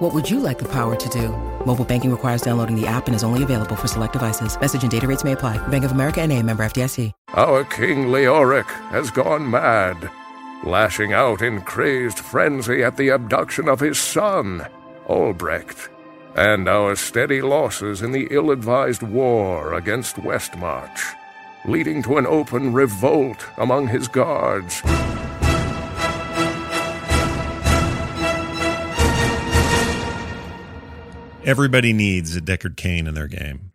What would you like the power to do? Mobile banking requires downloading the app and is only available for select devices. Message and data rates may apply. Bank of America N.A., member FDIC. Our King Leoric has gone mad, lashing out in crazed frenzy at the abduction of his son, Albrecht, and our steady losses in the ill-advised war against Westmarch, leading to an open revolt among his guards. Everybody needs a Deckard Cain in their game.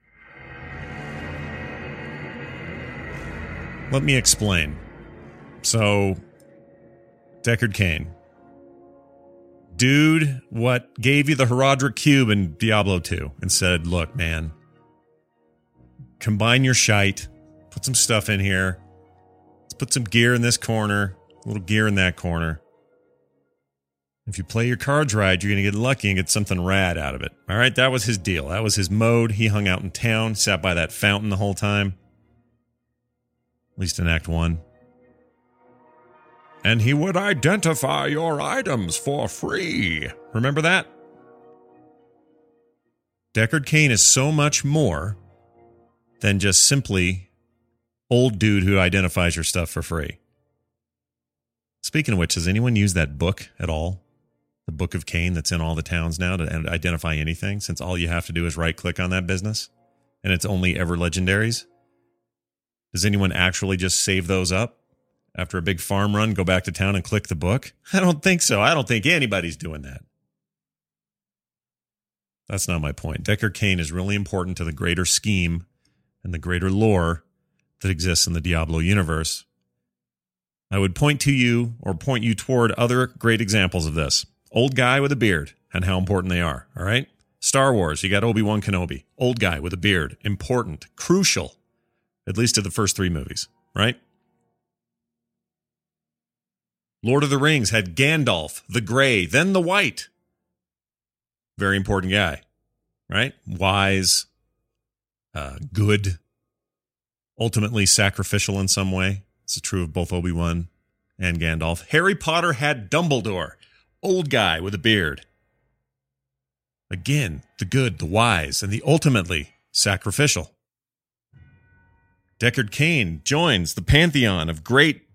Let me explain. So, Deckard Cain. Dude, what gave you the Horadric Cube in Diablo 2 and said, look, man, combine your shite, put some stuff in here, let's put some gear in this corner, a little gear in that corner. If you play your cards right, you're going to get lucky and get something rad out of it. All right, that was his deal. That was his mode. He hung out in town, sat by that fountain the whole time. At least in Act 1. And he would identify your items for free. Remember that? Deckard Cain is so much more than just simply old dude who identifies your stuff for free. Speaking of which, has anyone used that book at all? The Book of Cain that's in all the towns now to identify anything, since all you have to do is right-click on that business, and it's only ever legendaries. Does anyone actually just save those up after a big farm run, go back to town and click the book? I don't think so. I don't think anybody's doing that. That's not my point. Deckard Cain is really important to the greater scheme and the greater lore that exists in the Diablo universe. I would point you toward other great examples of this. Old guy with a beard and how important they are, all right? Star Wars, you got Obi-Wan Kenobi. Old guy with a beard, important, crucial, at least to the first three movies, right? Lord of the Rings had Gandalf, the gray, then the white. Very important guy, right? Wise, good, ultimately sacrificial in some way. It's true of both Obi-Wan and Gandalf. Harry Potter had Dumbledore, old guy with a beard. Again, the good, the wise, and the ultimately sacrificial. Deckard Cain joins the pantheon of great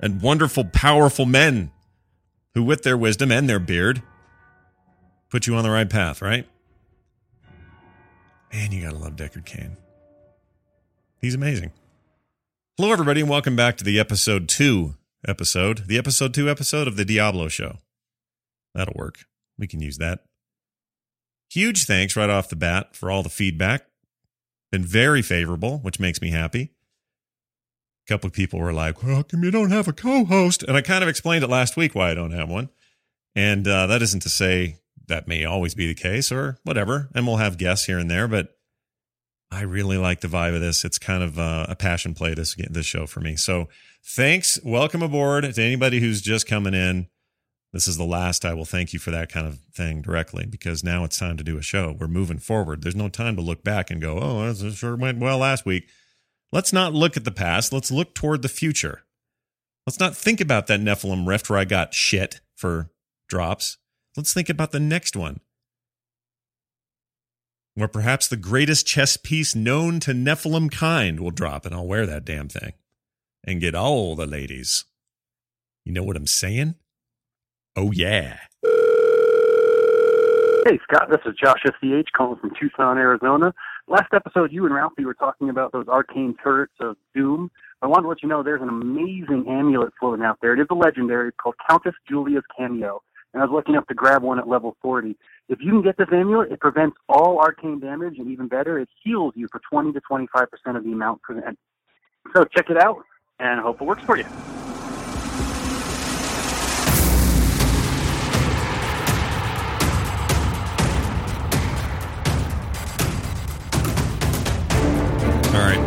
and wonderful, powerful men who, with their wisdom and their beard, put you on the right path, right? Man, you gotta love Deckard Cain. He's amazing. Hello, everybody, and welcome back to the episode two of The Diablo Show. That'll work. We can use that. Huge thanks right off the bat for all the feedback. Been very favorable, which makes me happy. A couple of people were like, well, how come you don't have a co-host? And I kind of explained it last week why I don't have one. And that isn't to say that may always be the case or whatever. And we'll have guests here and there, but I really like the vibe of this. It's kind of a passion play, this show for me. So thanks. Welcome aboard to anybody who's just coming in. This is the last I will thank you for that kind of thing directly, because now it's time to do a show. We're moving forward. There's no time to look back and go, oh, this sure went well last week. Let's not look at the past. Let's look toward the future. Let's not think about that Nephilim Rift where I got shit for drops. Let's think about the next one, where perhaps the greatest chess piece known to Nephilim kind will drop, and I'll wear that damn thing and get all the ladies. You know what I'm saying? Oh, yeah. Hey, Scott, this is Josh SCH calling from Tucson, Arizona. Last episode, you and Ralphie were talking about those arcane turrets of doom. I wanted to let you know there's an amazing amulet floating out there. It is a legendary. It's called Countess Julia's Cameo, and I was lucky enough to grab one at level 40. If you can get this amulet, it prevents all arcane damage, and even better, it heals you for 20 to 25% of the amount presented. So check it out, and I hope it works for you. All right.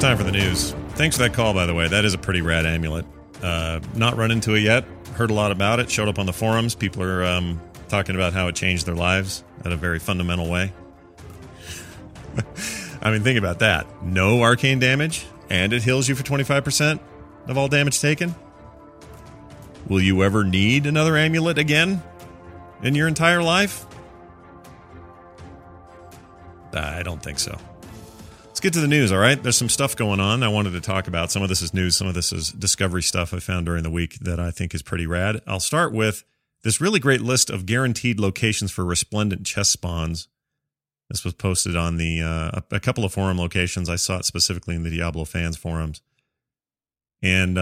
time for the news. Thanks for that call, by the way. That is a pretty rad amulet. Not run into it yet. Heard a lot about it. Showed up on the forums. People are talking about how it changed their lives in a very fundamental way. I mean, think about that. No arcane damage, and it heals you for 25% of all damage taken. Will you ever need another amulet again in your entire life? I don't think so. Let's get to the news, all right? There's some stuff going on I wanted to talk about. Some of this is news. Some of this is discovery stuff I found during the week that I think is pretty rad. I'll start with this really great list of guaranteed locations for resplendent chest spawns. This was posted on the a couple of forum locations. I saw it specifically in the Diablo fans forums. And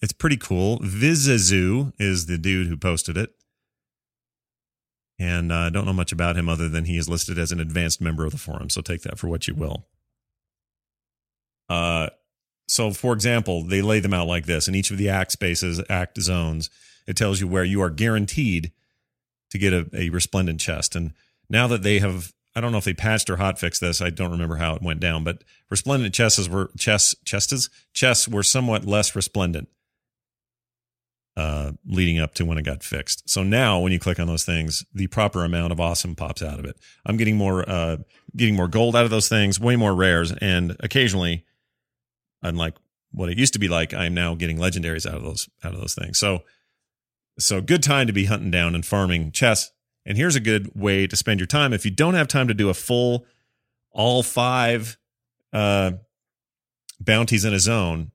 it's pretty cool. Vizazu is the dude who posted it. And I don't know much about him other than he is listed as an advanced member of the forum. So take that for what you will. So, for example, they lay them out like this. In each of the act spaces, act zones, it tells you where you are guaranteed to get a resplendent chest. And now that they have, I don't know if they patched or hotfixed this. I don't remember how it went down, but resplendent chests were somewhat less resplendent leading up to when it got fixed. So now when you click on those things, the proper amount of awesome pops out of it. I'm getting more gold out of those things, way more rares, and occasionally, unlike what it used to be like, I'm now getting legendaries out of those things. So good time to be hunting down and farming chests. And here's a good way to spend your time. If you don't have time to do a full, all five bounties in a zone,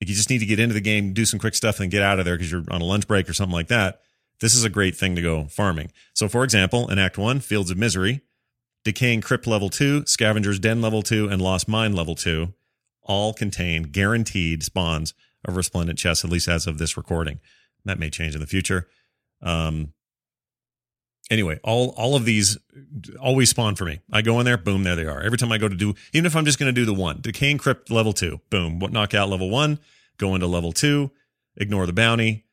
if you just need to get into the game, do some quick stuff, and get out of there because you're on a lunch break or something like that, this is a great thing to go farming. So, for example, in Act 1, Fields of Misery, Decaying Crypt Level 2, Scavenger's Den Level 2, and Lost Mine Level 2 all contain guaranteed spawns of resplendent chests, at least as of this recording. That may change in the future. Anyway, all of these always spawn for me. I go in there, boom, there they are. Every time I go to do, even if I'm just going to do the one, Decaying Crypt level 2, boom, knockout level 1, go into level 2, ignore the bounty,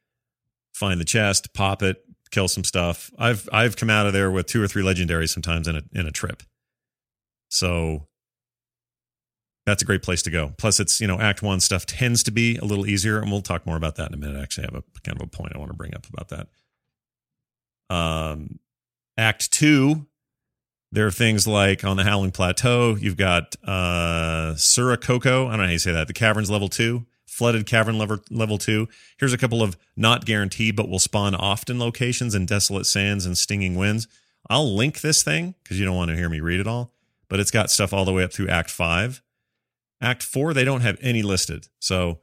find the chest, pop it, kill some stuff. I've come out of there with 2 or 3 legendaries sometimes in a trip. So that's a great place to go. Plus, it's, Act 1 stuff tends to be a little easier, and we'll talk more about that in a minute. I actually have a kind of a point I want to bring up about that. Act 2, there are things like on the Howling Plateau, you've got Surikoko, I don't know how you say that, the Caverns Level 2, Flooded Cavern Level 2. Here's a couple of not guaranteed but will spawn often locations in Desolate Sands and Stinging Winds. I'll link this thing because you don't want to hear me read it all, but it's got stuff all the way up through Act 5. Act 4, they don't have any listed, so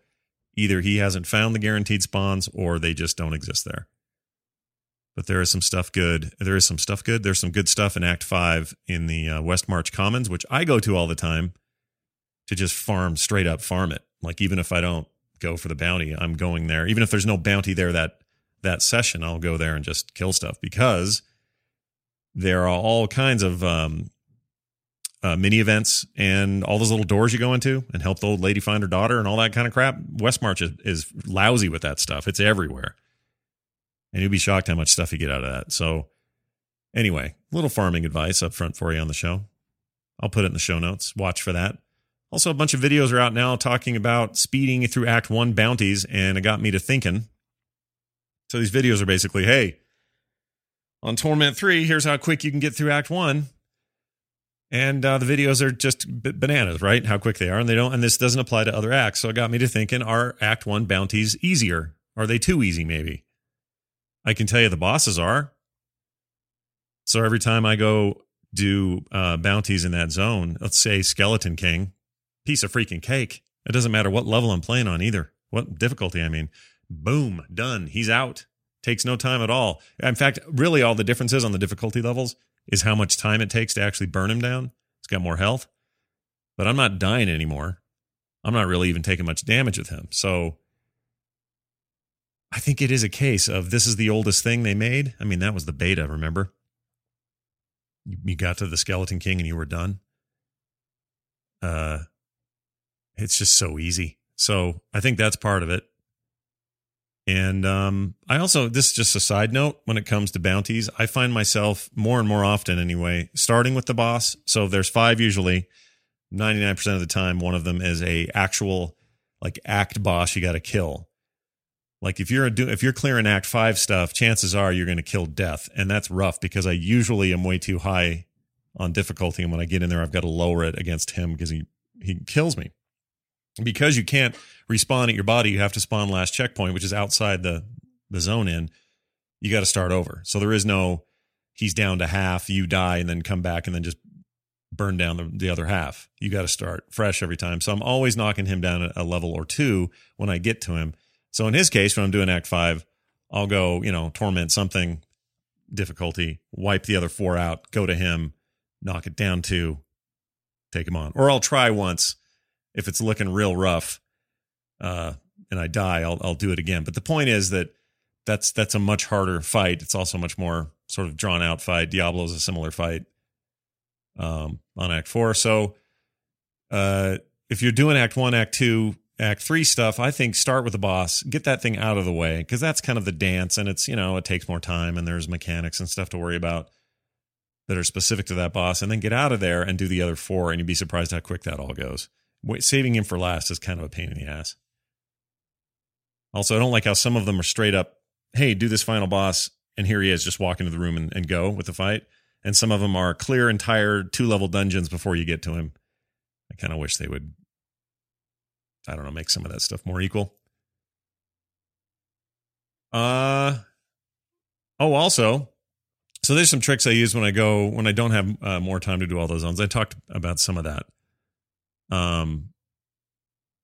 either he hasn't found the guaranteed spawns or they just don't exist there. But there is some stuff good. There's some good stuff in Act 5 in the Westmarch Commons, which I go to all the time to just straight up farm it. Like, even if I don't go for the bounty, I'm going there. Even if there's no bounty there that session, I'll go there and just kill stuff because there are all kinds of mini events and all those little doors you go into and help the old lady find her daughter and all that kind of crap. Westmarch is lousy with that stuff. It's everywhere. And you'll be shocked how much stuff you get out of that. So anyway, a little farming advice up front for you on the show. I'll put it in the show notes. Watch for that. Also, a bunch of videos are out now talking about speeding through Act 1 bounties, and it got me to thinking. So these videos are basically, hey, on Torment 3, here's how quick you can get through Act 1. And the videos are just bananas, right? How quick they are. And this doesn't apply to other acts. So it got me to thinking, are Act 1 bounties easier? Are they too easy, maybe? I can tell you the bosses are. So every time I go do bounties in that zone, let's say Skeleton King, piece of freaking cake. It doesn't matter what level I'm playing on either. What difficulty, I mean. Boom, done. He's out. Takes no time at all. In fact, really all the difference is on the difficulty levels is how much time it takes to actually burn him down. It's got more health. But I'm not dying anymore. I'm not really even taking much damage with him. So I think it is a case of this is the oldest thing they made. I mean, that was the beta, remember? You got to the Skeleton King and you were done. It's just so easy. So I think that's part of it. And I also, this is just a side note, when it comes to bounties, I find myself more and more often anyway, starting with the boss. So there's 5 usually. 99% of the time, one of them is a actual like act boss you got to kill. Like if you're clearing Act 5 stuff, chances are you're going to kill death, and that's rough because I usually am way too high on difficulty, and when I get in there, I've got to lower it against him because he kills me. Because you can't respawn at your body, you have to spawn last checkpoint, which is outside the zone in. You got to start over. So there is no he's down to half, you die, and then come back and then just burn down the other half. You got to start fresh every time. So I'm always knocking him down a level or two when I get to him. So in his case, when I'm doing Act 5, I'll go, torment something, difficulty, wipe the other four out, go to him, knock it down to, take him on. Or I'll try once. If it's looking real rough and I die, I'll do it again. But the point is that's a much harder fight. It's also much more sort of drawn out fight. Diablo is a similar fight on Act 4. So if you're doing Act 1, Act 2, Act 3 stuff, I think start with the boss, get that thing out of the way, because that's kind of the dance, and it's, it takes more time, and there's mechanics and stuff to worry about that are specific to that boss, and then get out of there and do the other four, and you'd be surprised how quick that all goes. Saving him for last is kind of a pain in the ass. Also, I don't like how some of them are straight up, hey, do this final boss, and here he is, just walk into the room and go with the fight, and some of them are clear entire 2-level dungeons before you get to him. I kind of wish they would... I don't know, make some of that stuff more equal. Also, so there's some tricks I use when I don't have more time to do all those zones. I talked about some of that.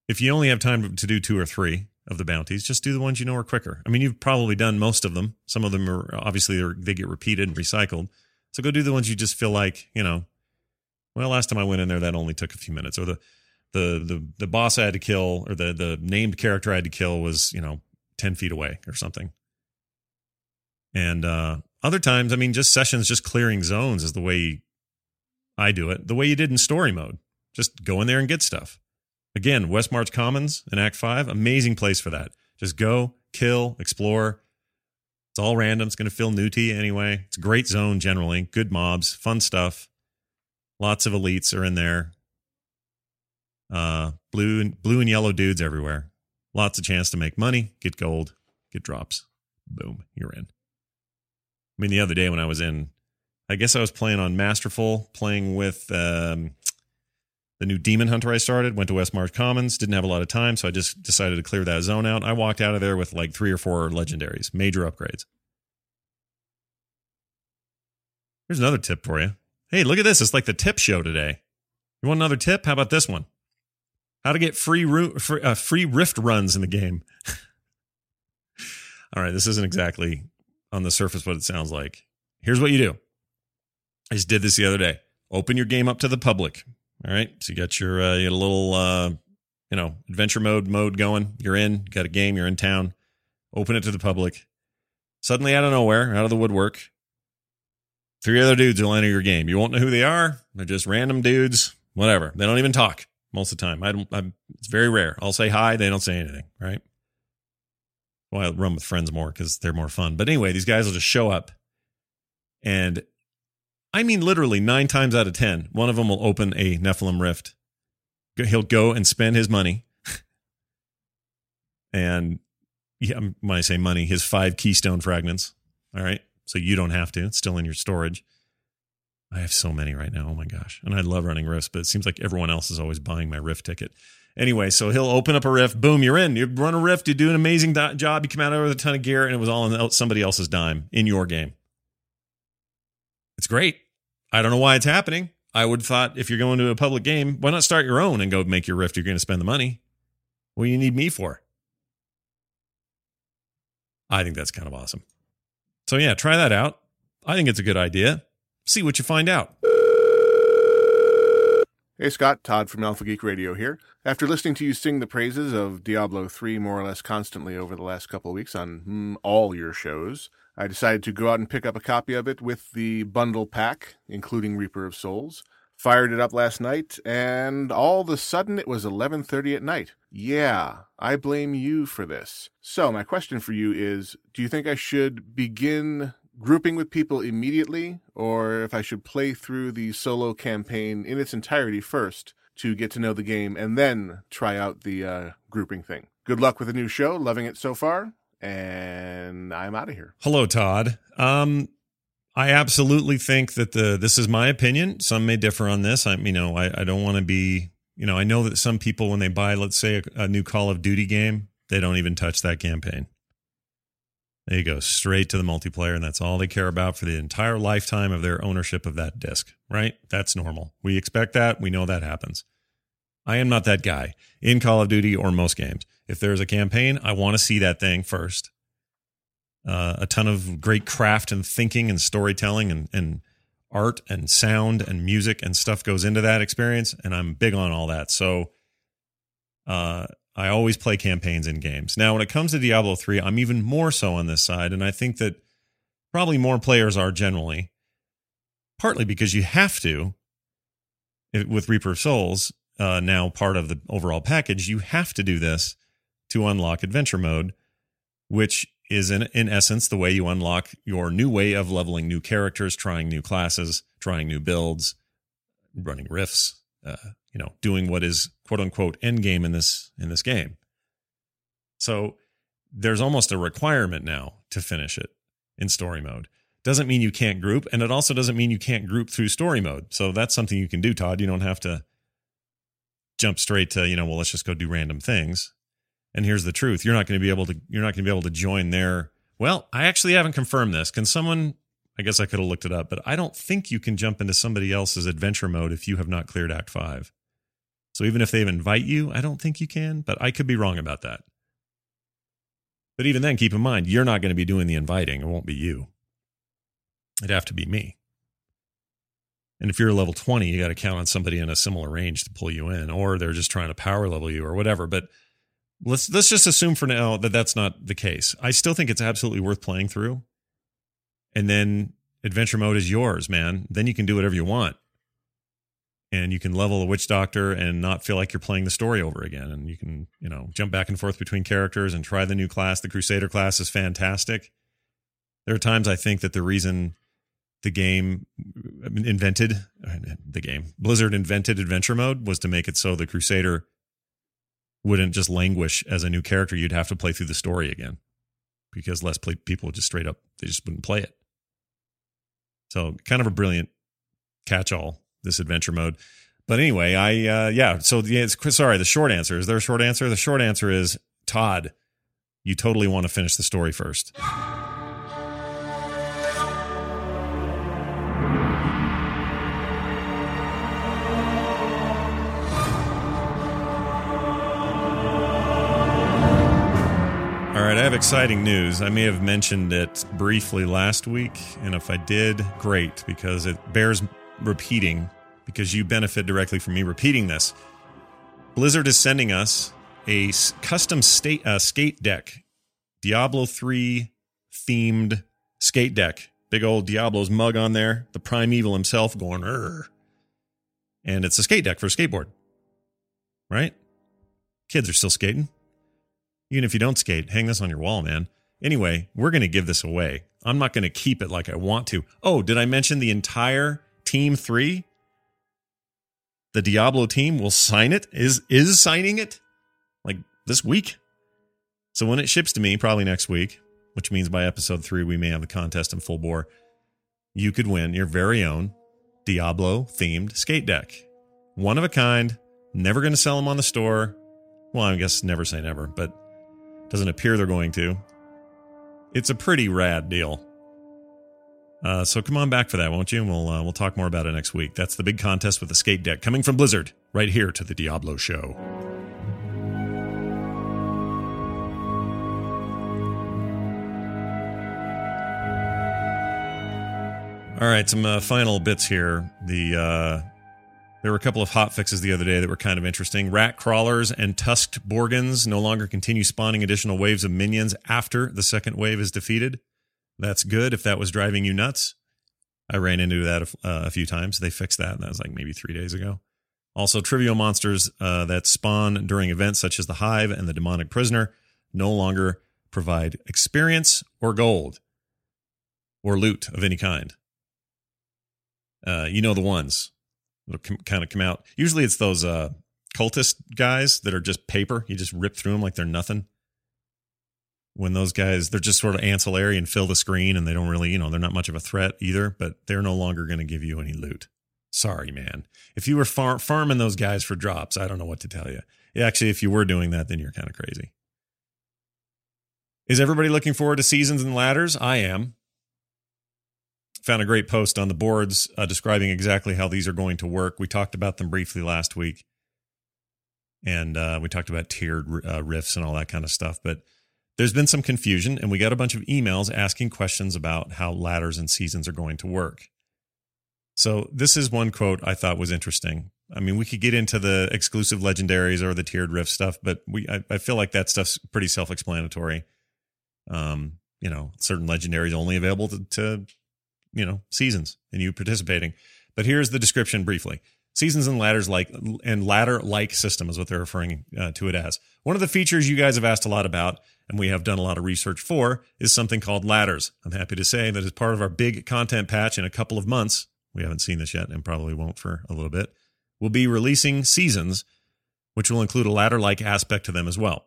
If you only have time to do 2 or 3 of the bounties, just do the ones you know are quicker. I mean, you've probably done most of them. Some of them are obviously they get repeated and recycled. So go do the ones you just feel like, well, last time I went in there, that only took a few minutes, or the boss I had to kill, or the named character I had to kill was, 10 feet away or something. And other times, just sessions, just clearing zones is the way I do it. The way you did in story mode. Just go in there and get stuff. Again, Westmarch Commons in Act 5, amazing place for that. Just go, kill, explore. It's all random. It's going to feel new to you anyway. It's a great zone generally. Good mobs, fun stuff. Lots of elites are in there. Blue and yellow dudes everywhere. Lots of chance to make money, get gold, get drops. Boom, you're in. The other day when I was in, I guess I was playing on Masterful, playing with the new Demon Hunter I started, went to Westmarch Commons, didn't have a lot of time, so I just decided to clear that zone out. I walked out of there with like 3 or 4 legendaries, major upgrades. Here's another tip for you. Hey, look at this. It's like the tip show today. You want another tip? How about this one? How to get free rift runs in the game. All right, this isn't exactly on the surface what it sounds like. Here's what you do. I just did this the other day. Open your game up to the public. All right, so you got your little, adventure mode going. You're in. You got a game. You're in town. Open it to the public. Suddenly, out of nowhere, out of the woodwork, 3 other dudes will enter your game. You won't know who they are. They're just random dudes. Whatever. They don't even talk. Most of the time, it's very rare. I'll say hi. They don't say anything, right? Well, I run with friends more because they're more fun. But anyway, these guys will just show up. And literally 9 times out of 10, one of them will open a Nephilim Rift. He'll go and spend his money. And yeah, when I say money, his 5 keystone fragments. All right. So you don't have to. It's still in your storage. I have so many right now. Oh, my gosh. And I love running rifts, but it seems like everyone else is always buying my rift ticket. Anyway, so he'll open up a rift. Boom, you're in. You run a rift. You do an amazing job. You come out with a ton of gear, and it was all on somebody else's dime in your game. It's great. I don't know why it's happening. I would have thought if you're going to a public game, why not start your own and go make your rift? You're going to spend the money. What do you need me for? I think that's kind of awesome. So, yeah, try that out. I think it's a good idea. See what you find out. Hey, Scott. Todd from Alpha Geek Radio here. After listening to you sing the praises of Diablo 3 more or less constantly over the last couple of weeks on all your shows, I decided to go out and pick up a copy of it with the bundle pack, including Reaper of Souls. Fired it up last night, and all of a sudden it was 11:30 at night. Yeah, I blame you for this. So my question for you is, do you think I should begin grouping with people immediately, or if I should play through the solo campaign in its entirety first to get to know the game and then try out the grouping thing. Good luck with the new show. Loving it so far. And I'm out of here. Hello, Todd. I absolutely think that this is my opinion. Some may differ on this. I don't want to be, I know that some people, when they buy, let's say, a new Call of Duty game, they don't even touch that campaign. They go straight to the multiplayer, and that's all they care about for the entire lifetime of their ownership of that disc, right? That's normal. We expect that. We know that happens. I am not that guy in Call of Duty or most games. If there's a campaign, I want to see that thing first. A ton of great craft and thinking and storytelling and art and sound and music and stuff goes into that experience, and I'm big on all that. So I always play campaigns in games. Now, when it comes to Diablo 3, I'm even more so on this side, and I think that probably more players are generally, partly because you have to, with Reaper of Souls, now part of the overall package, you have to do this to unlock adventure mode, which is in essence the way you unlock your new way of leveling new characters, trying new classes, trying new builds, running rifts, doing what is "quote unquote" end game in this game. So there's almost a requirement now to finish it in story mode. Doesn't mean you can't group, and it also doesn't mean you can't group through story mode. So that's something you can do, Todd. You don't have to jump straight to let's just go do random things. And here's the truth: you're not going to be able to join their. Well, I actually haven't confirmed this. Can someone? I guess I could have looked it up, but I don't think you can jump into somebody else's adventure mode if you have not cleared Act 5. So even if they invite you, I don't think you can, but I could be wrong about that. But even then, keep in mind, you're not going to be doing the inviting. It won't be you. It'd have to be me. And if you're level 20, you got to count on somebody in a similar range to pull you in, or they're just trying to power level you or whatever. But let's just assume for now that that's not the case. I still think it's absolutely worth playing through. And then adventure mode is yours, man. Then you can do whatever you want. And you can level the witch doctor and not feel like you're playing the story over again. And you can, jump back and forth between characters and try the new class. The Crusader class is fantastic. There are times I think that the reason Blizzard invented adventure mode was to make it so the Crusader wouldn't just languish as a new character. You'd have to play through the story again, because less people just straight up, they just wouldn't play it. So kind of a brilliant catch-all, this adventure mode. But anyway, the short answer. Is there a short answer? The short answer is, Todd, you totally want to finish the story first. Exciting news. I may have mentioned it briefly last week, and if I did, great, because it bears repeating, because you benefit directly from me repeating this. Blizzard is sending us a custom skate deck, Diablo 3 themed skate deck. Big old Diablo's mug on there, the primeval himself going, "Rrr." And it's a skate deck for a skateboard, right? Kids are still skating. Even if you don't skate, hang this on your wall, man. Anyway, we're going to give this away. I'm not going to keep it like I want to. Oh, did I mention the entire Team 3? The Diablo team will sign it, is signing it, like this week. So when it ships to me, probably next week, which means by episode 3, we may have the contest in full bore, you could win your very own Diablo-themed skate deck. One of a kind, never going to sell them on the store. Well, I guess never say never, but doesn't appear they're going to. It's a pretty rad deal. So come on back for that, won't you? And we'll talk more about it next week. That's the big contest with the skate deck coming from Blizzard right here to the Diablo Show. All right, some final bits here. There were a couple of hot fixes the other day that were kind of interesting. Rat crawlers and tusked Borgans no longer continue spawning additional waves of minions after the second wave is defeated. That's good if that was driving you nuts. I ran into that a few times. They fixed that, and that was like maybe 3 days ago. Also, trivial monsters that spawn during events such as the Hive and the Demonic Prisoner no longer provide experience or gold or loot of any kind. You know the ones. It'll kind of come out. Usually it's those cultist guys that are just paper. You just rip through them like they're nothing. When those guys, they're just sort of ancillary and fill the screen, and they don't really, you know, they're not much of a threat either, but they're no longer going to give you any loot. Sorry, man. If you were farming those guys for drops, I don't know what to tell you. Actually, if you were doing that, then you're kind of crazy. Is everybody looking forward to Seasons and Ladders? I am. Found a great post on the boards describing exactly how these are going to work. We talked about them briefly last week, and we talked about tiered rifts and all that kind of stuff, but there's been some confusion, and we got a bunch of emails asking questions about how Ladders and Seasons are going to work. So this is one quote I thought was interesting. I mean, we could get into the exclusive legendaries or the tiered rift stuff, but I feel like that stuff's pretty self-explanatory. You know, certain legendaries only available to you know, Seasons and you participating. But here's the description briefly. Seasons and Ladders ladder-like system is what they're referring to it as. One of the features you guys have asked a lot about, and we have done a lot of research for, is something called Ladders. I'm happy to say that as part of our big content patch in a couple of months, we haven't seen this yet and probably won't for a little bit, we'll be releasing Seasons, which will include a ladder-like aspect to them as well.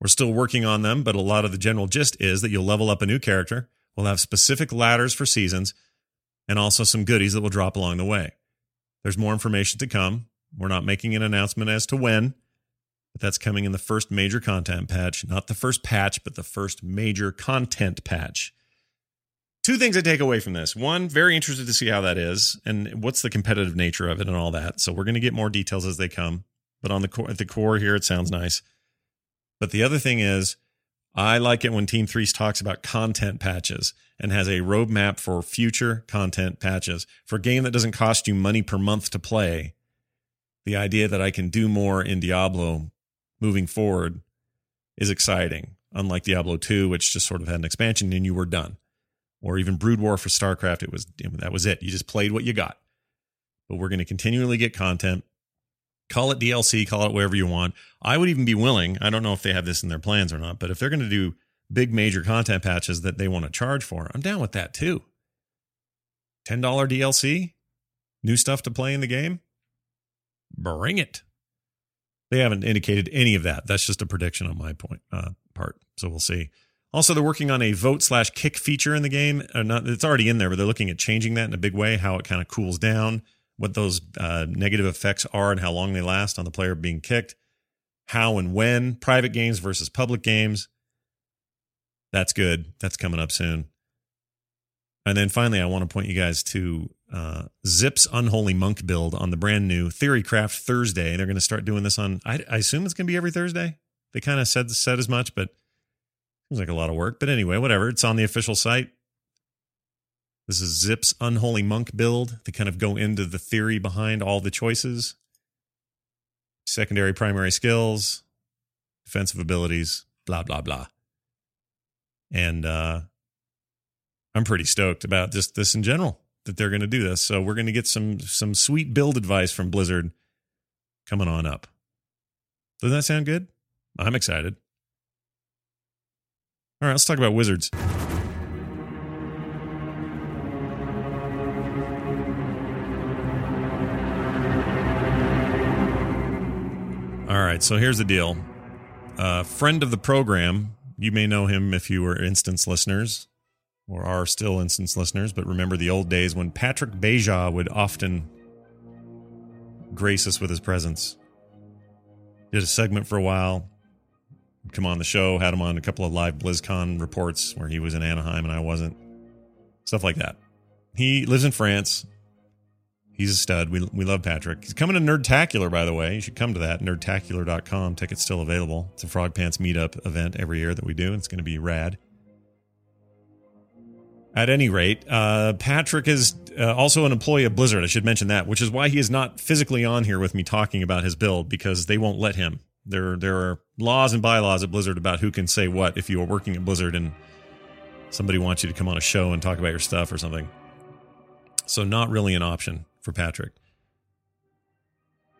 We're still working on them, but a lot of the general gist is that you'll level up a new character, we'll have specific ladders for Seasons, and also some goodies that will drop along the way. There's more information to come. We're not making an announcement as to when, but that's coming in the first major content patch. Not the first patch, but the first major content patch. Two things I take away from this. One, very interested to see how that is and what's the competitive nature of it and all that. So we're going to get more details as they come. But on the core, at the core here, it sounds nice. But the other thing is, I like it when Team 3 talks about content patches and has a roadmap for future content patches. For a game that doesn't cost you money per month to play, the idea that I can do more in Diablo moving forward is exciting. Unlike Diablo 2, which just sort of had an expansion and you were done. Or even Brood War for StarCraft, that was it. You just played what you got. But we're going to continually get content. Call it DLC, call it whatever you want. I would even be willing, I don't know if they have this in their plans or not, but if they're going to do big major content patches that they want to charge for, I'm down with that too. $10 DLC, new stuff to play in the game, bring it. They haven't indicated any of that. That's just a prediction on my part, so we'll see. Also, they're working on a vote/kick feature in the game. It's already in there, but they're looking at changing that in a big way, how it kind of cools down, what those negative effects are and how long they last on the player being kicked, how and when, private games versus public games. That's good. That's coming up soon. And then finally, I want to point you guys to Zip's Unholy Monk build on the brand new Theorycraft Thursday. They're going to start doing this on, I assume it's going to be every Thursday. They kind of said as much, but it seems like a lot of work. But anyway, whatever. It's on the official site. This is Zip's Unholy Monk build. They kind of go into the theory behind all the choices. Secondary, primary skills, defensive abilities, blah, blah, blah. And I'm pretty stoked about just this in general, that they're going to do this. So we're going to get some sweet build advice from Blizzard coming on up. Doesn't that sound good? I'm excited. All right, let's talk about Wizards. All right, so here's the deal. Friend of the program, you may know him if you were instance listeners or are still instance listeners, but remember the old days when Patrick Beja would often grace us with his presence. Did a segment for a while, come on the show, had him on a couple of live BlizzCon reports where he was in Anaheim and I wasn't. Stuff like that. He lives in France. He's a stud. We love Patrick. He's coming to Nerdtacular, by the way. You should come to that. Nerdtacular.com. Tickets still available. It's a Frog Pants meetup event every year that we do. And it's going to be rad. At any rate, Patrick is also an employee of Blizzard. I should mention that, which is why he is not physically on here with me talking about his build, because they won't let him. There are laws and bylaws at Blizzard about who can say what if you are working at Blizzard and somebody wants you to come on a show and talk about your stuff or something. So not really an option for Patrick.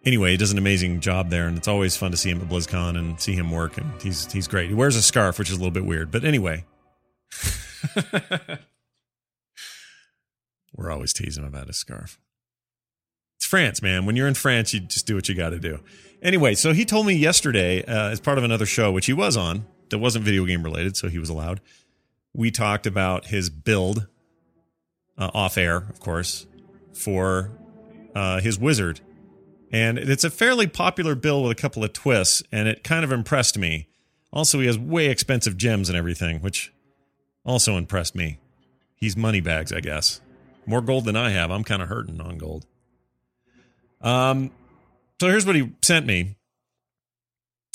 Anyway, he does an amazing job there, and it's always fun to see him at BlizzCon and see him work, and he's great. He wears a scarf, which is a little bit weird, but anyway. We're always teasing him about his scarf. France, man. When you're in France, you just do what you got to do. Anyway, so he told me yesterday, as part of another show, which he was on, that wasn't video game related, so he was allowed. We talked about his build, off air, of course, for his wizard. And it's a fairly popular build with a couple of twists, and it kind of impressed me. Also, he has way expensive gems and everything, which also impressed me. He's money bags, I guess. More gold than I have. I'm kind of hurting on gold. So here's what he sent me.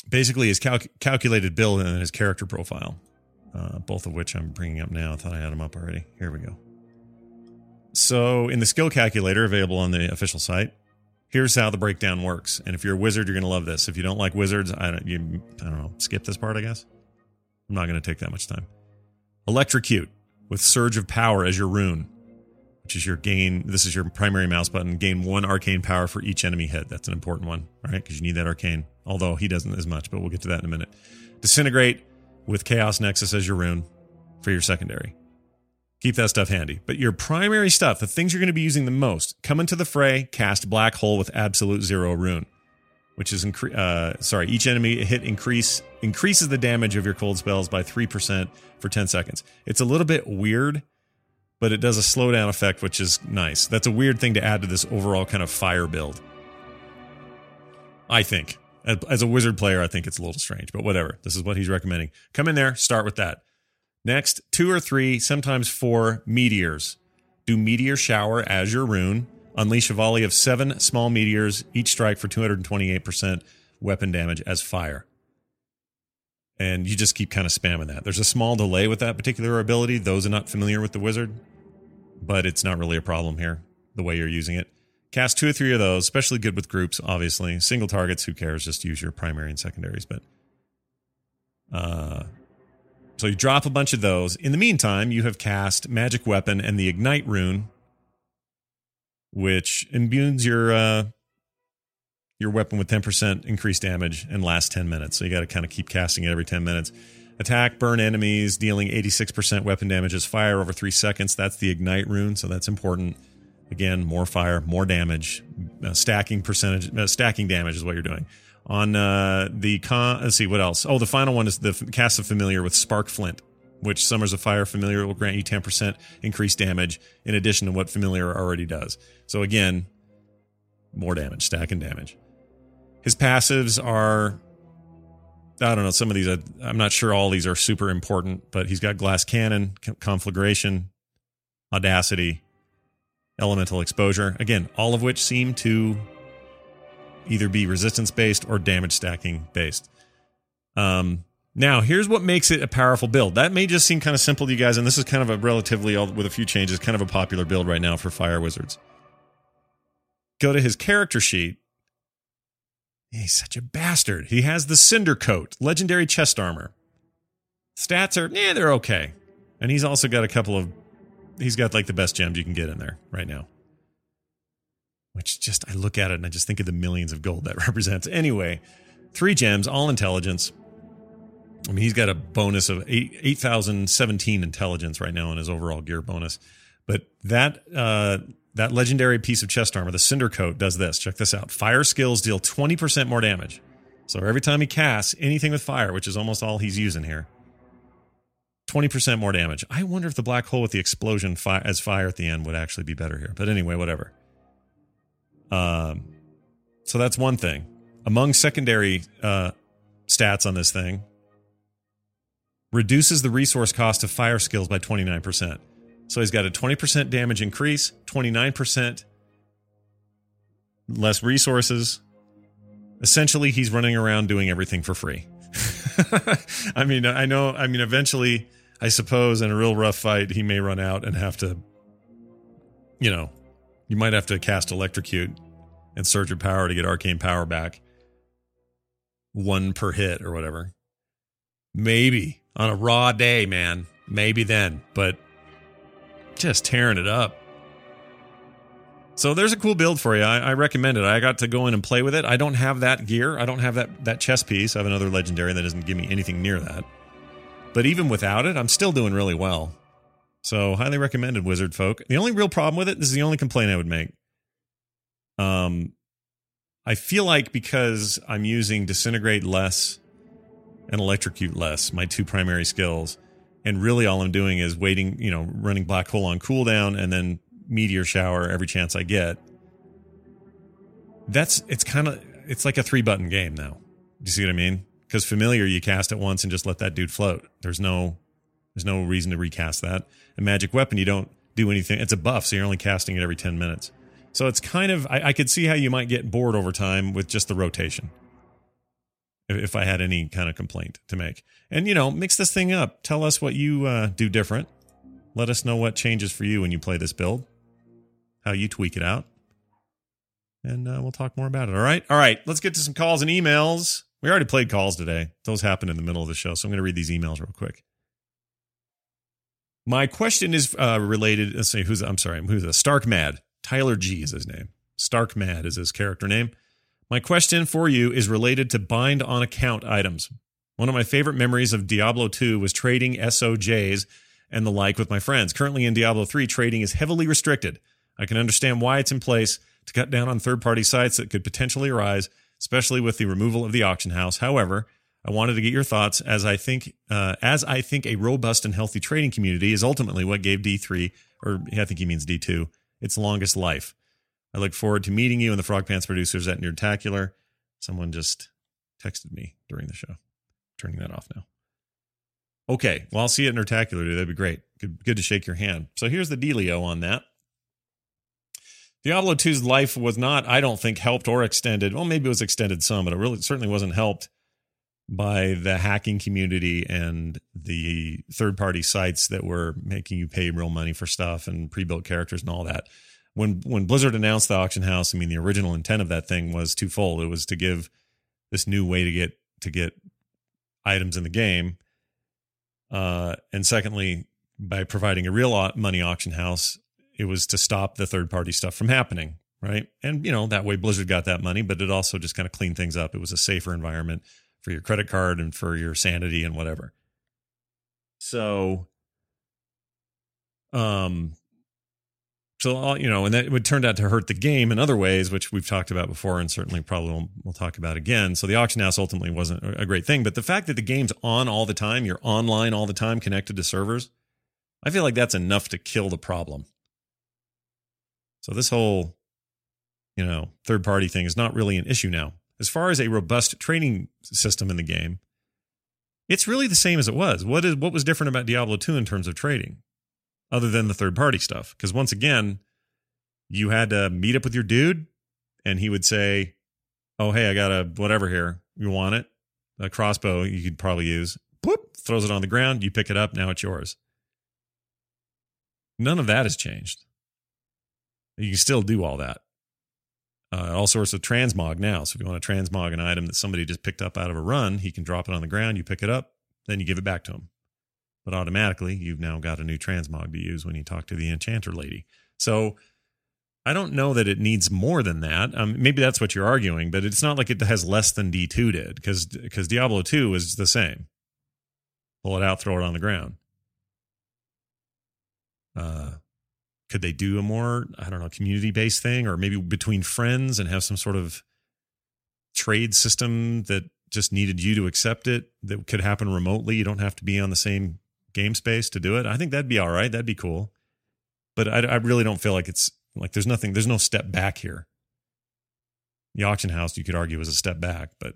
Basically, his calculated build and his character profile, both of which I'm bringing up now. I thought I had them up already. Here we go. So in the skill calculator available on the official site, here's how the breakdown works. And if you're a wizard, you're going to love this. If you don't like wizards, I don't know, skip this part, I guess. I'm not going to take that much time. Electrocute with Surge of Power as your rune, which is your gain. This is your primary mouse button. Gain one arcane power for each enemy hit. That's an important one, all right? Because you need that arcane. Although he doesn't as much, but we'll get to that in a minute. Disintegrate with Chaos Nexus as your rune for your secondary. Keep that stuff handy. But your primary stuff, the things you're going to be using the most, come into the fray, cast Black Hole with Absolute Zero Rune, which is, each enemy hit increases the damage of your cold spells by 3% for 10 seconds. It's a little bit weird, but it does a slowdown effect, which is nice. That's a weird thing to add to this overall kind of fire build, I think. As a wizard player, I think it's a little strange, but whatever. This is what he's recommending. Come in there, start with that. Next, 2 or 3, sometimes 4 meteors. Do Meteor Shower as your rune. Unleash a volley of 7 small meteors, each strike for 228% weapon damage as fire. And you just keep kind of spamming that. There's a small delay with that particular ability. Those are not familiar with the wizard, but it's not really a problem here, the way you're using it. Cast 2 or 3 of those, especially good with groups, obviously. Single targets, who cares? Just use your primary and secondaries. But so you drop a bunch of those. In the meantime, you have cast Magic Weapon and the Ignite Rune, which imbues your weapon with 10% increased damage and lasts 10 minutes. So you got to kind of keep casting it every 10 minutes. Attack, burn enemies, dealing 86% weapon damage as fire over 3 seconds. That's the Ignite Rune, so that's important. Again, more fire, more damage. Stacking damage is what you're doing. On let's see, what else? Oh, the final one is the cast of Familiar with Spark Flint, which Summers of Fire Familiar will grant you 10% increased damage in addition to what Familiar already does. So again, more damage, stacking damage. His passives are, I don't know, some of these, I'm not sure all these are super important, but he's got Glass Cannon, Conflagration, Audacity, Elemental Exposure. Again, all of which seem to either be resistance-based or damage-stacking-based. Now, here's what makes it a powerful build. That may just seem kind of simple to you guys, and this is kind of a relatively, with a few changes, kind of a popular build right now for Fire Wizards. Go to his character sheet. He's such a bastard. He has the Cinder Coat, legendary chest armor. Stats are, they're okay. And he's also got he's got like the best gems you can get in there right now. Which I look at it and I just think of the millions of gold that represents. Anyway, 3 gems, all intelligence. I mean, he's got a bonus of 8,017 intelligence right now in his overall gear bonus. But that legendary piece of chest armor, the Cinder Coat, does this. Check this out. Fire skills deal 20% more damage. So every time he casts anything with fire, which is almost all he's using here, 20% more damage. I wonder if the Black Hole with the explosion as fire at the end would actually be better here. But anyway, whatever. So that's one thing. Among secondary stats on this thing, reduces the resource cost of fire skills by 29%. So he's got a 20% damage increase, 29% less resources. Essentially, he's running around doing everything for free. I mean, eventually, I suppose in a real rough fight, he may run out and have to, you might have to cast Electrocute and Surge of Power to get Arcane Power back. 1 per hit or whatever. Maybe. On a raw day, man. Maybe then. But just tearing it up. So there's a cool build for you. I recommend it. I got to go in and play with it. I don't have that gear. I don't have that chest piece. I have another legendary that doesn't give me anything near that. But even without it, I'm still doing really well. So highly recommended, wizard folk. The only real problem with it, this is the only complaint I would make. I feel like because I'm using Disintegrate less and Electrocute less, my two primary skills, and really all I'm doing is waiting, you know, running Black Hole on cooldown and then Meteor Shower every chance I get. It's like a 3-button game now. Do you see what I mean? Because Familiar, you cast it once and just let that dude float. There's no reason to recast that. And Magic Weapon, you don't do anything. It's a buff, so you're only casting it every 10 minutes. So it's kind of, I could see how you might get bored over time with just the rotation. If I had any kind of complaint to make. And, you know, mix this thing up. Tell us what you do different. Let us know what changes for you when you play this build. How you tweak it out. And we'll talk more about it, all right? All right, let's get to some calls and emails. We already played calls today. Those happened in the middle of the show, so I'm going to read these emails real quick. My question is related... Let's see, who's this? Stark Mad. Tyler G is his name. Stark Mad is his character name. My question for you is related to bind on account items. One of my favorite memories of Diablo 2 was trading SOJs and the like with my friends. Currently in Diablo 3, trading is heavily restricted. I can understand why it's in place to cut down on third-party sites that could potentially arise, especially with the removal of the auction house. However, I wanted to get your thoughts as I think a robust and healthy trading community is ultimately what gave D3, or I think he means D2, its longest life. I look forward to meeting you and the Frog Pants producers at Nerdtacular. Someone just texted me during the show. I'm turning that off now. Okay, well, I'll see you at Nerdtacular today. That'd be great. Good to shake your hand. So here's the dealio on that. Diablo 2's life was not, I don't think, helped or extended. Well, maybe it was extended some, but it really certainly wasn't helped by the hacking community and the third-party sites that were making you pay real money for stuff and pre-built characters and all that. When Blizzard announced the auction house, I mean, the original intent of that thing was twofold. It was to give this new way to get items in the game. And secondly, by providing a real money auction house, it was to stop the third-party stuff from happening, right? And, you know, that way Blizzard got that money, but it also just kind of cleaned things up. It was a safer environment for your credit card and for your sanity and whatever. So, you know, and that would turn out to hurt the game in other ways, which we've talked about before and certainly probably we'll talk about again. So the auction house ultimately wasn't a great thing, but the fact that the game's on all the time, you're online all the time connected to servers, I feel like that's enough to kill the problem. So this whole, you know, third-party thing is not really an issue now. As far as a robust trading system in the game, it's really the same as it was. What was different about Diablo 2 in terms of trading, other than the third-party stuff? Because once again, you had to meet up with your dude, and he would say, oh, hey, I got a whatever here. You want it? A crossbow you could probably use. Boop, throws it on the ground. You pick it up. Now it's yours. None of that has changed. You can still do all that. All sorts of transmog now. So if you want to transmog an item that somebody just picked up out of a run, he can drop it on the ground, you pick it up, then you give it back to him. But automatically, you've now got a new transmog to use when you talk to the enchanter lady. So I don't know that it needs more than that. Maybe that's what you're arguing, but it's not like it has less than D2 did, because Diablo 2 is the same. Pull it out, throw it on the ground. Could they do a more, I don't know, community-based thing, or maybe between friends and have some sort of trade system that just needed you to accept it, that could happen remotely? You don't have to be on the same game space to do it. I think that'd be all right. That'd be cool. But I really don't feel like it's, like there's no step back here. The auction house, you could argue, is a step back, but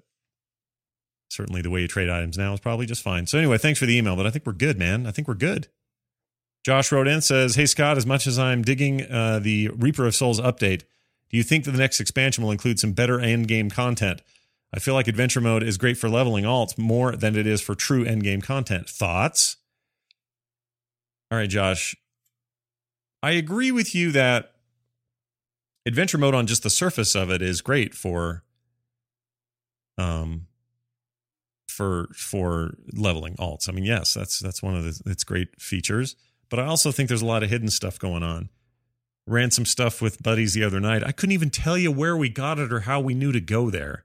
certainly the way you trade items now is probably just fine. So anyway, thanks for the email, but I think we're good, man. I think we're good. Josh wrote in, says, hey, Scott, as much as I'm digging the Reaper of Souls update, do you think that the next expansion will include some better endgame content? I feel like adventure mode is great for leveling alts more than it is for true endgame content. Thoughts? All right, Josh. I agree with you that adventure mode on just the surface of it is great for leveling alts. I mean, yes, that's one of its great features. But I also think there's a lot of hidden stuff going on. Ran some stuff with buddies the other night. I couldn't even tell you where we got it or how we knew to go there.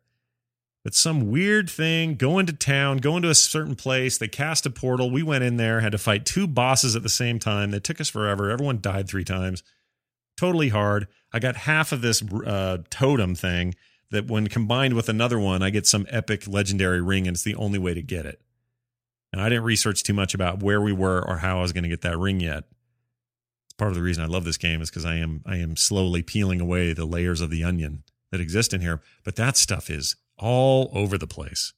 But some weird thing, going to town, going to a certain place. They cast a portal. We went in there, had to fight 2 bosses at the same time. They took us forever. Everyone died 3 times. totally hard. I got half of this totem thing that when combined with another one, I get some epic legendary ring, and it's the only way to get it. And I didn't research too much about where we were or how I was going to get that ring yet. It's part of the reason I love this game is because I am slowly peeling away the layers of the onion that exist in here. But that stuff is all over the place.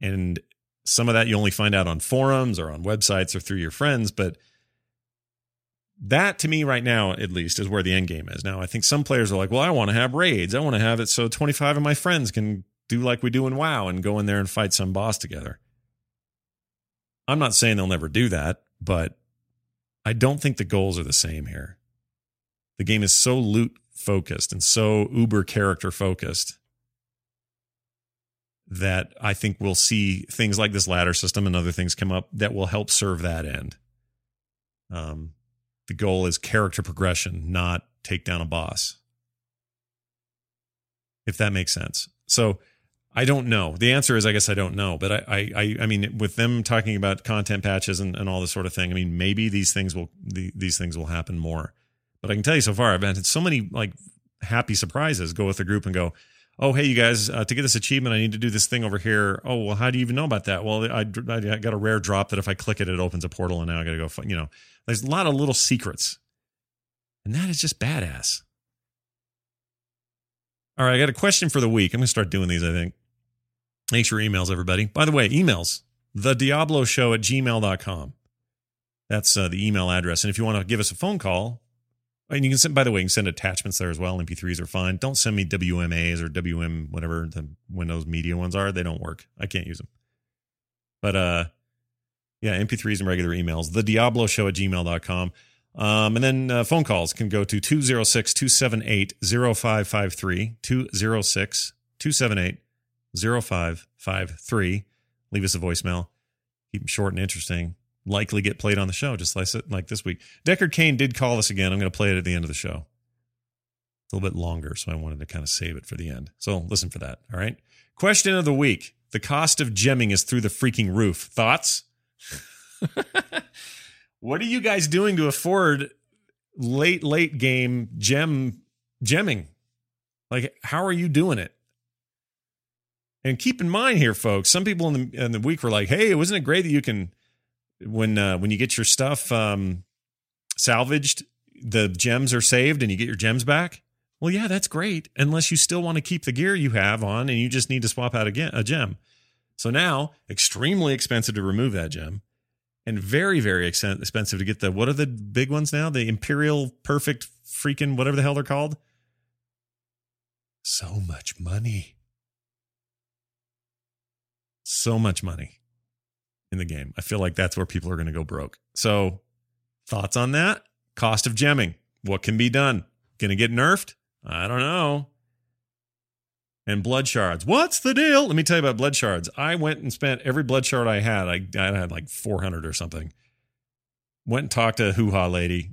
And some of that you only find out on forums or on websites or through your friends. But that, to me right now, at least, is where the end game is. Now, I think some players are like, well, I want to have raids. I want to have it so 25 of my friends can do like we do in WoW and go in there and fight some boss together. I'm not saying they'll never do that, but I don't think the goals are the same here. The game is so loot-focused and so uber character-focused that I think we'll see things like this ladder system and other things come up that will help serve that end. The goal is character progression, not take down a boss. If that makes sense. So I don't know. The answer is, I guess I don't know. But I mean, with them talking about content patches and all this sort of thing, I mean, maybe these things will happen more. But I can tell you so far, I've had so many like happy surprises. Go with the group and go, oh, hey, you guys, to get this achievement, I need to do this thing over here. Oh, well, how do you even know about that? Well, I got a rare drop that if I click it, it opens a portal, and now I got to go find, you know. There's a lot of little secrets, and that is just badass. All right, I got a question for the week. I'm going to start doing these, I think. Thanks for your emails, everybody. By the way, emails, thediabloshow@gmail.com. That's the email address. And if you want to give us a phone call, and you can send, by the way, you can send attachments there as well. MP3s are fine. Don't send me WMAs or WM, whatever the Windows Media ones are. They don't work. I can't use them. But yeah, MP3s and regular emails. TheDiabloShow@gmail.com. And then phone calls can go to 206-278-0553. 206-278-0553. Leave us a voicemail. Keep them short and interesting. Likely get played on the show, just like this week. Deckard Cain did call us again. I'm going to play it at the end of the show. It's a little bit longer, so I wanted to kind of save it for the end. So listen for that, all right? Question of the week. The cost of gemming is through the freaking roof. Thoughts? What are you guys doing to afford late game gemming? Like, how are you doing it? And keep in mind here, folks, some people in the week were like, hey, wasn't it great that you can... When you get your stuff salvaged, the gems are saved and you get your gems back. Well, yeah, that's great. Unless you still want to keep the gear you have on and you just need to swap out again a gem. So now, extremely expensive to remove that gem and very, very expensive to get the, what are the big ones now? The Imperial Perfect freaking whatever the hell they're called. So much money. So much money. In the game. I feel like that's where people are going to go broke. So thoughts on that? Cost of gemming. What can be done? Going to get nerfed? I don't know. And blood shards. What's the deal? Let me tell you about blood shards. I went and spent every blood shard I had. I had like 400 or something. Went and talked to a hoo-ha lady.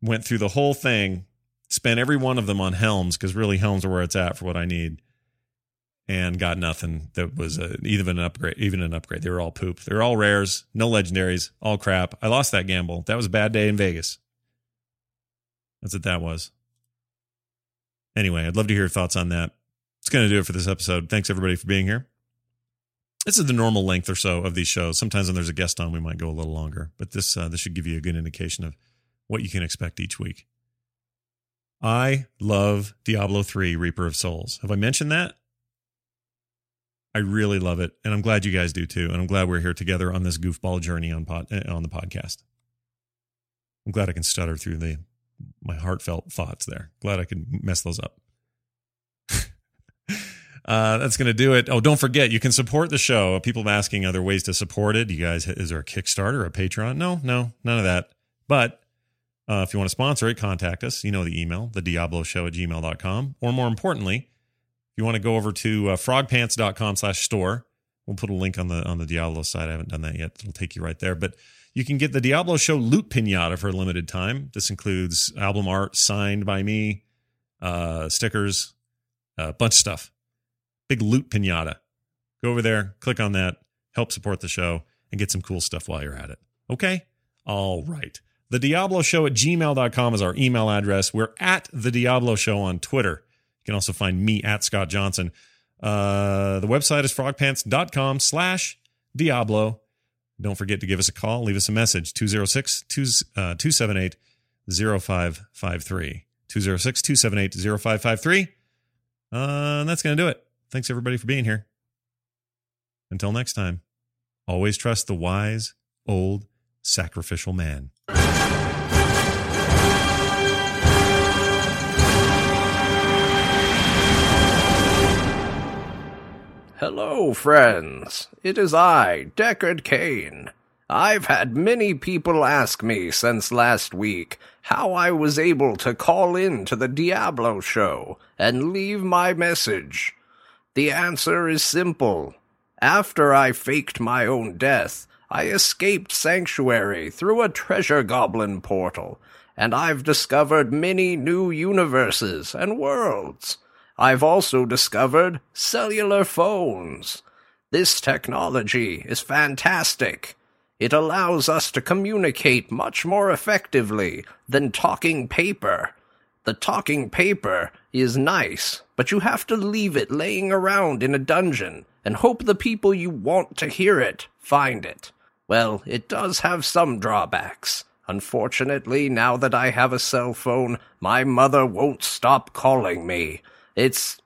Went through the whole thing. Spent every one of them on helms because really helms are where it's at for what I need. And got nothing that was even an upgrade. They were all poop. They were all rares, no legendaries, all crap. I lost that gamble. That was a bad day in Vegas. That's what that was. Anyway, I'd love to hear your thoughts on that. It's going to do it for this episode. Thanks, everybody, for being here. This is the normal length or so of these shows. Sometimes when there's a guest on, we might go a little longer. But this should give you a good indication of what you can expect each week. I love Diablo 3, Reaper of Souls. Have I mentioned that? I really love it, and I'm glad you guys do too, and I'm glad we're here together on this goofball journey on the podcast. I'm glad I can stutter through my heartfelt thoughts there. Glad I can mess those up. That's going to do it. Oh, don't forget, you can support the show. People are asking other ways to support it. You guys, is there a Kickstarter, a Patreon? No, none of that. But if you want to sponsor it, contact us. You know the email, thediabloshow@gmail.com, or more importantly, if you want to go over to frogpants.com/store, we'll put a link on the Diablo side. I haven't done that yet. It'll take you right there. But you can get the Diablo Show loot pinata for a limited time. This includes album art signed by me, stickers, a bunch of stuff. Big loot pinata. Go over there, click on that, help support the show, and get some cool stuff while you're at it. Okay? All right. The Diablo Show at gmail.com is our email address. We're at The Diablo Show on Twitter. You can also find me at Scott Johnson. The website is frogpants.com/Diablo. Don't forget to give us a call. Leave us a message. 206-278-0553. 206-278-0553. And that's going to do it. Thanks, everybody, for being here. Until next time, always trust the wise, old, sacrificial man. Hello, friends. It is I, Deckard Cain. I've had many people ask me since last week how I was able to call in to the Diablo Show and leave my message. The answer is simple. After I faked my own death, I escaped Sanctuary through a treasure goblin portal, and I've discovered many new universes and worlds. I've also discovered cellular phones. This technology is fantastic. It allows us to communicate much more effectively than talking paper. The talking paper is nice, but you have to leave it laying around in a dungeon and hope the people you want to hear it find it. Well, it does have some drawbacks. Unfortunately, now that I have a cell phone, my mother won't stop calling me. It's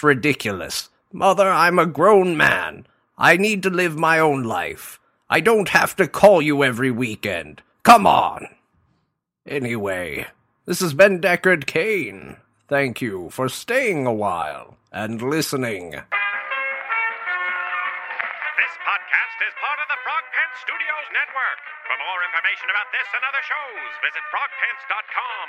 ridiculous. Mother, I'm a grown man. I need to live my own life. I don't have to call you every weekend. Come on. Anyway, this has been Deckard Cain. Thank you for staying a while and listening. This podcast is part of the Frog Pants Studios Network. For more information about this and other shows, visit frogpants.com.